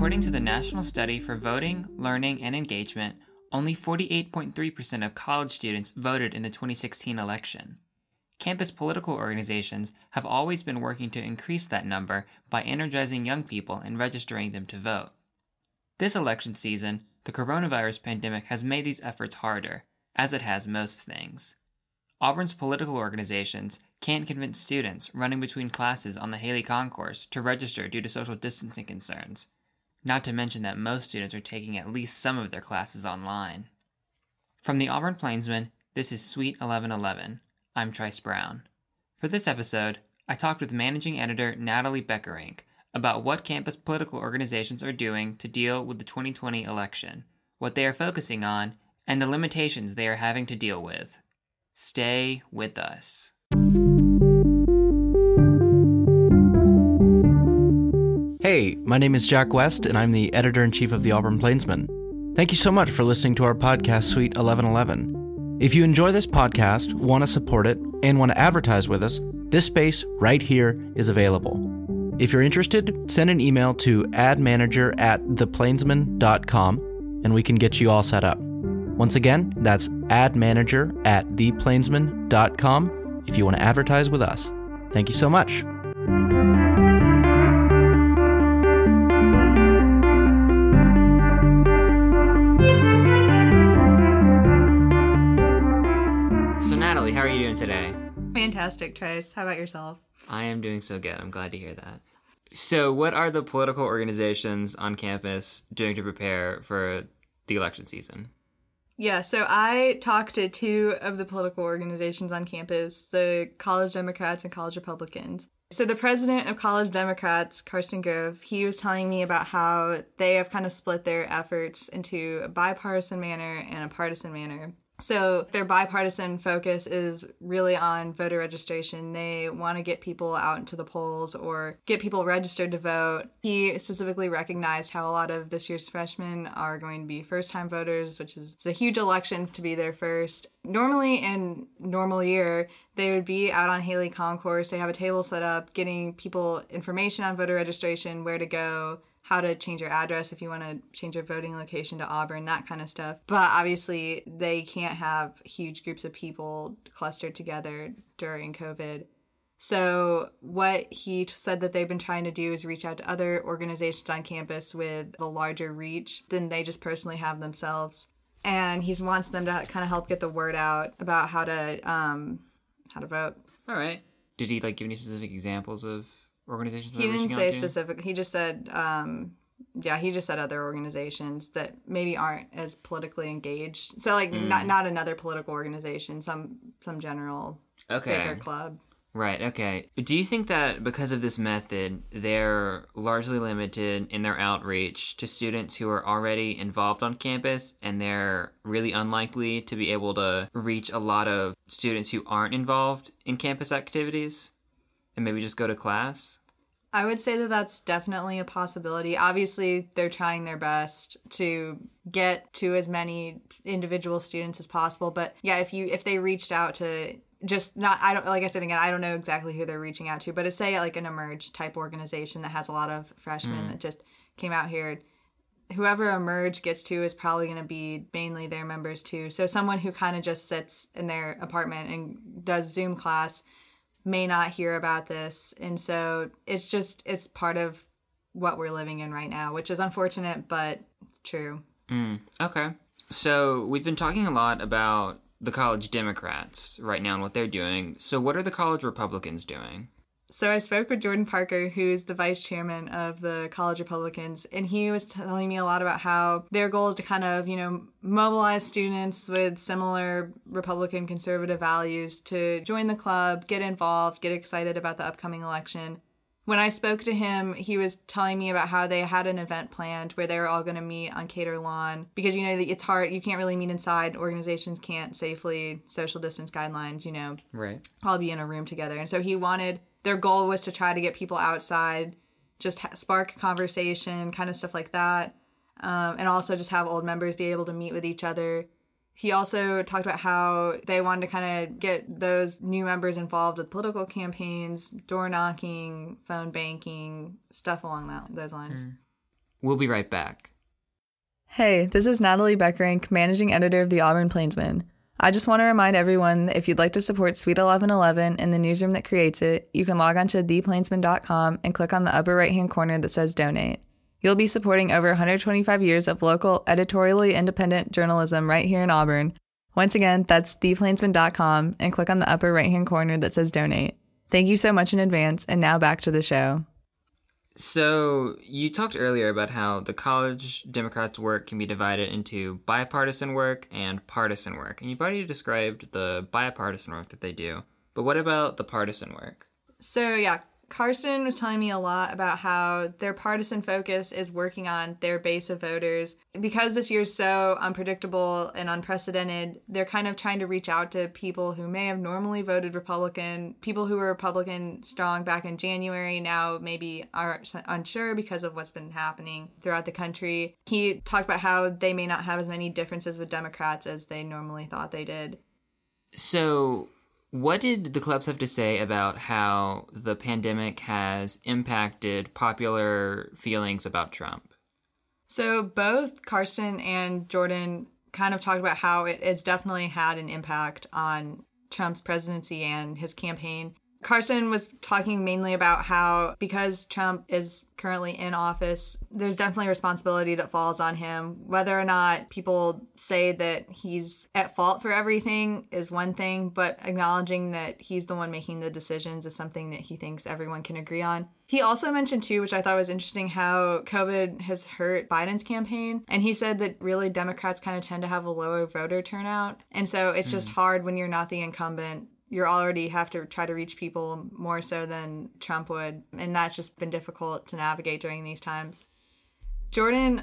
According to the National Study for Voting, Learning, and Engagement, only 48.3% of college students voted in the 2016 election. Campus political organizations have always been working to increase that number by energizing young people and registering them to vote. This election season, the coronavirus pandemic has made these efforts harder, as it has most things. Auburn's political organizations can't convince students running between classes on the Haley Concourse to register due to social distancing concerns, not to mention that most students are taking at least some of their classes online. From the Auburn Plainsman, this is Sweet 1111. I'm Trice Brown. For this episode, I talked with managing editor Natalie Beckerink about what campus political organizations are doing to deal with the 2020 election, what they are focusing on, and the limitations they are having to deal with. Stay with us. Hey, my name is Jack West, and I'm the editor-in-chief of the Auburn Plainsman. Thank you so much for listening to our podcast, Suite 1111. If you enjoy this podcast, want to support it, and want to advertise with us, this space right here is available. If you're interested, send an email to admanager@theplainsman.com, and we can get you all set up. Once again, that's admanager@theplainsman.com if you want to advertise with us. Thank you so much. So Natalie, how are you doing today? Fantastic, Trice. How about yourself? I am doing so good. I'm glad to hear that. So what are the political organizations on campus doing to prepare for the election season? Yeah, so I talked to two of the political organizations on campus, the College Democrats and College Republicans. So the president of College Democrats, Karsten Grove, he was telling me about how they have kind of split their efforts into a bipartisan manner and a partisan manner. So their bipartisan focus is really on voter registration. They want to get people out into the polls or get people registered to vote. He specifically recognized how a lot of this year's freshmen are going to be first-time voters, which is a huge election to be there first. Normally in normal year, they would be out on Haley Concourse. They have a table set up, getting people information on voter registration, where to go, how to change your address if you want to change your voting location to Auburn, that kind of stuff. But obviously, they can't have huge groups of people clustered together during COVID. So what he said that they've been trying to do is reach out to other organizations on campus with a larger reach than they just personally have themselves. And he wants them to kind of help get the word out about how to vote. All right. Did he give any specific examples of organizations? He didn't say specific. He just said, he just said other organizations that maybe aren't as politically engaged. So not another political organization, some general bigger club. Right. Okay. Do you think that because of this method, they're largely limited in their outreach to students who are already involved on campus, and they're really unlikely to be able to reach a lot of students who aren't involved in campus activities? And maybe just go to class? I would say that that's definitely a possibility. Obviously, they're trying their best to get to as many individual students as possible. But yeah, if they reached out to just I don't know exactly who they're reaching out to, but it's say an eMERGE type organization that has a lot of freshmen that just came out here. Whoever eMERGE gets to is probably going to be mainly their members too. So someone who kind of just sits in their apartment and does Zoom class may not hear about this. And so it's part of what we're living in right now, which is unfortunate, but it's true. Okay. So we've been talking a lot about the College Democrats right now and what they're doing. So what are the College Republicans doing? So I spoke with Jordan Parker, who's the vice chairman of the College Republicans, and he was telling me a lot about how their goal is to kind of, mobilize students with similar Republican conservative values to join the club, get involved, get excited about the upcoming election. When I spoke to him, he was telling me about how they had an event planned where they were all going to meet on Cater Lawn because, it's hard. You can't really meet inside. Organizations can't safely, social distance guidelines, Right. All be in a room together. And so he wanted... Their goal was to try to get people outside, just spark conversation, kind of stuff like that, and also just have old members be able to meet with each other. He also talked about how they wanted to kind of get those new members involved with political campaigns, door knocking, phone banking, stuff along those lines. We'll be right back. Hey, this is Natalie Beckerink, managing editor of the Auburn Plainsman. I just want to remind everyone that if you'd like to support Sweet 1111 and the newsroom that creates it, you can log on to theplainsman.com and click on the upper right-hand corner that says Donate. You'll be supporting over 125 years of local, editorially independent journalism right here in Auburn. Once again, that's theplainsman.com and click on the upper right-hand corner that says Donate. Thank you so much in advance, and now back to the show. So you talked earlier about how the College Democrats' work can be divided into bipartisan work and partisan work, and you've already described the bipartisan work that they do. But what about the partisan work? So yeah, Karsten was telling me a lot about how their partisan focus is working on their base of voters. Because this year's so unpredictable and unprecedented, they're kind of trying to reach out to people who may have normally voted Republican, people who were Republican strong back in January, now maybe are unsure because of what's been happening throughout the country. He talked about how they may not have as many differences with Democrats as they normally thought they did. So what did the clubs have to say about how the pandemic has impacted popular feelings about Trump? So both Karsten and Jordan kind of talked about how it has definitely had an impact on Trump's presidency and his campaign. Karsten was talking mainly about how because Trump is currently in office, there's definitely a responsibility that falls on him. Whether or not people say that he's at fault for everything is one thing, but acknowledging that he's the one making the decisions is something that he thinks everyone can agree on. He also mentioned, too, which I thought was interesting, how COVID has hurt Biden's campaign. And he said that really Democrats kind of tend to have a lower voter turnout. And so it's just hard when you're not the incumbent. You already have to try to reach people more so than Trump would. And that's just been difficult to navigate during these times. Jordan,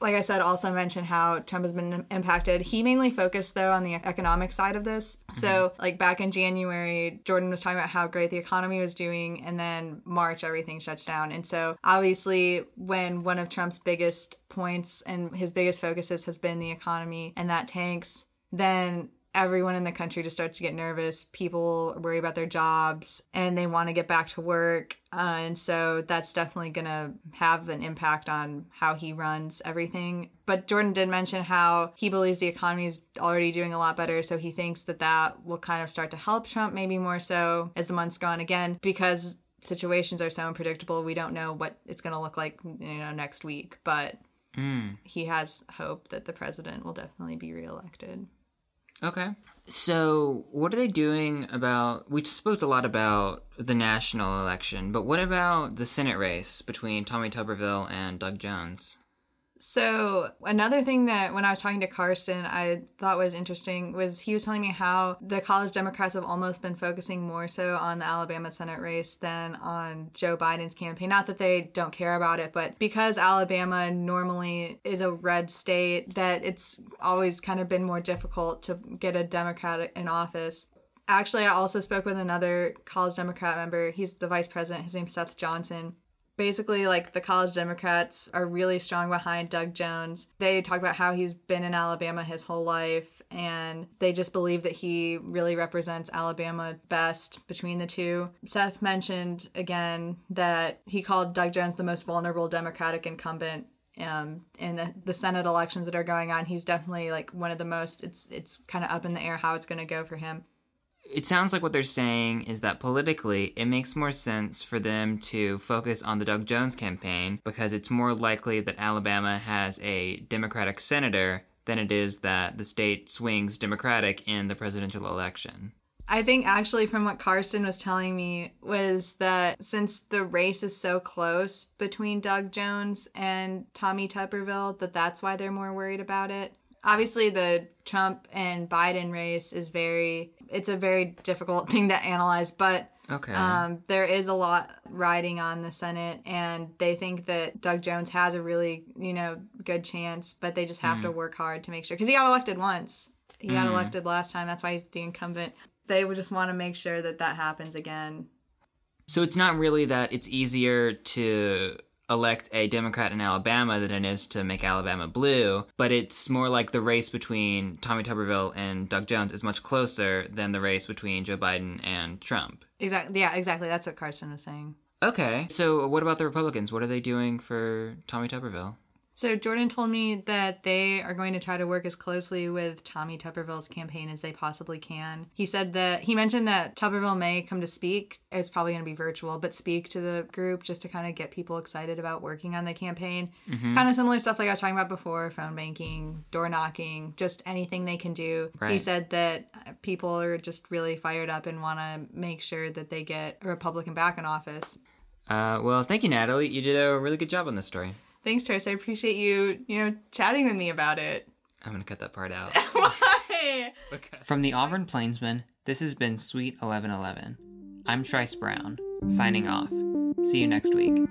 like I said, also mentioned how Trump has been impacted. He mainly focused, though, on the economic side of this. Mm-hmm. So, like, back in January, Jordan was talking about how great the economy was doing. And then March, everything shuts down. And so, obviously, when one of Trump's biggest points and his biggest focuses has been the economy and that tanks, then everyone in the country just starts to get nervous. People worry about their jobs and they want to get back to work. And so that's definitely going to have an impact on how he runs everything. But Jordan did mention how he believes the economy is already doing a lot better. So he thinks that that will kind of start to help Trump maybe more so as the months go on again, because situations are so unpredictable. We don't know what it's going to look like, you know, next week. But he has hope that the president will definitely be reelected. Okay. So what are they doing about, we spoke a lot about the national election, but what about the Senate race between Tommy Tuberville and Doug Jones? So another thing that when I was talking to Karsten, I thought was interesting was he was telling me how the College Democrats have almost been focusing more so on the Alabama Senate race than on Joe Biden's campaign. Not that they don't care about it, but because Alabama normally is a red state, that it's always kind of been more difficult to get a Democrat in office. Actually, I also spoke with another College Democrat member. He's the vice president. His name's Seth Johnson. Basically, like, the College Democrats are really strong behind Doug Jones. They talk about how he's been in Alabama his whole life, and they just believe that he really represents Alabama best between the two. Seth mentioned, again, that he called Doug Jones the most vulnerable Democratic incumbent in the Senate elections that are going on. He's definitely, like, one of the most, it's kind of up in the air how it's going to go for him. It sounds like what they're saying is that politically, it makes more sense for them to focus on the Doug Jones campaign because it's more likely that Alabama has a Democratic senator than it is that the state swings Democratic in the presidential election. I think actually from what Karsten was telling me was that since the race is so close between Doug Jones and Tommy Tuberville, that that's why they're more worried about it. Obviously, the Trump and Biden race is it's a very difficult thing to analyze, but there is a lot riding on the Senate, and they think that Doug Jones has a really, good chance, but they just have to work hard to make sure, because he got elected once. He got elected last time. That's why he's the incumbent. They would just want to make sure that that happens again. So it's not really that it's easier to elect a Democrat in Alabama than it is to make Alabama blue, but it's more like the race between Tommy Tuberville and Doug Jones is much closer than the race between Joe Biden and Trump. Exactly. Yeah, exactly. That's what Karsten was saying. Okay. So what about the Republicans? What are they doing for Tommy Tuberville? So Jordan told me that they are going to try to work as closely with Tommy Tuberville's campaign as they possibly can. He said that he mentioned that Tuberville may come to speak. It's probably going to be virtual, but speak to the group just to kind of get people excited about working on the campaign. Mm-hmm. Kind of similar stuff like I was talking about before, phone banking, door knocking, just anything they can do. Right. He said that people are just really fired up and want to make sure that they get a Republican back in office. Well, thank you, Natalie. You did a really good job on this story. Thanks, Trice. I appreciate you, chatting with me about it. I'm going to cut that part out. Why? From the Auburn Plainsman, this has been Sweet 1111. I'm Trice Brown, signing off. See you next week.